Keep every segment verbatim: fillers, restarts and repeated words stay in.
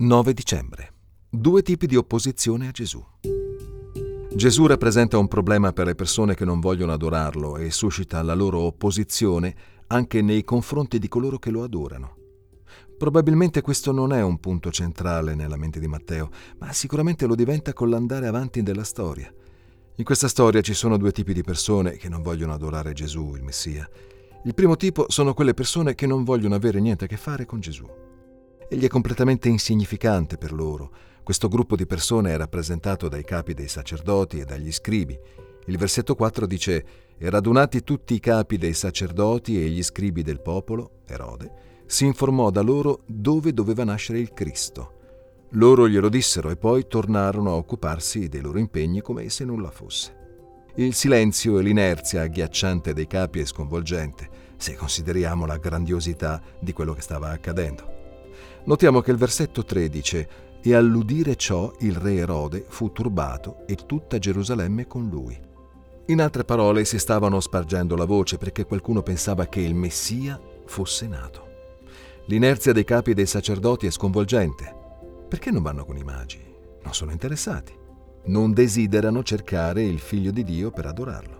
nove dicembre. Due tipi di opposizione a Gesù. Gesù rappresenta un problema per le persone che non vogliono adorarlo e suscita la loro opposizione anche nei confronti di coloro che lo adorano. Probabilmente questo non è un punto centrale nella mente di Matteo, ma sicuramente lo diventa con l'andare avanti della storia. In questa storia ci sono due tipi di persone che non vogliono adorare Gesù, il Messia. Il primo tipo sono quelle persone che non vogliono avere niente a che fare con Gesù. Egli è completamente insignificante per loro. Questo gruppo di persone è rappresentato dai capi dei sacerdoti e dagli scribi. Il versetto quattro dice: «E radunati tutti i capi dei sacerdoti e gli scribi del popolo, Erode, si informò da loro dove doveva nascere il Cristo. Loro glielo dissero e poi tornarono a occuparsi dei loro impegni come se nulla fosse». Il silenzio e l'inerzia agghiacciante dei capi è sconvolgente, se consideriamo la grandiosità di quello che stava accadendo. Notiamo che il versetto tre dice: «E all'udire ciò il re Erode fu turbato e tutta Gerusalemme con lui». In altre parole, si stavano spargendo la voce perché qualcuno pensava che il Messia fosse nato. L'inerzia dei capi dei sacerdoti è sconvolgente. Perché non vanno con i magi? Non sono interessati. Non desiderano cercare il Figlio di Dio per adorarlo.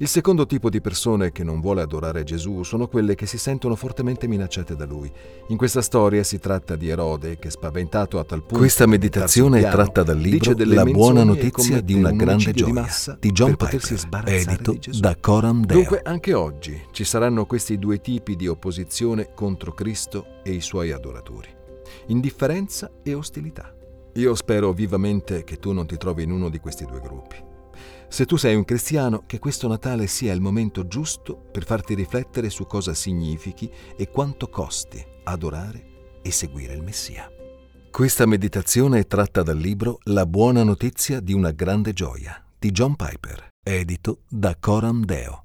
Il secondo tipo di persone che non vuole adorare Gesù sono quelle che si sentono fortemente minacciate da lui. In questa storia si tratta di Erode che, spaventato a tal punto... Questa meditazione è tratta dal libro La Buona Notizia di una Grande Gioia di John Piper, edito da Coram Deo. Dunque anche oggi ci saranno questi due tipi di opposizione contro Cristo e i suoi adoratori: indifferenza e ostilità. Io spero vivamente che tu non ti trovi in uno di questi due gruppi. Se tu sei un cristiano, che questo Natale sia il momento giusto per farti riflettere su cosa significhi e quanto costi adorare e seguire il Messia. Questa meditazione è tratta dal libro La Buona Notizia di una Grande Gioia di John Piper, edito da Coram Deo.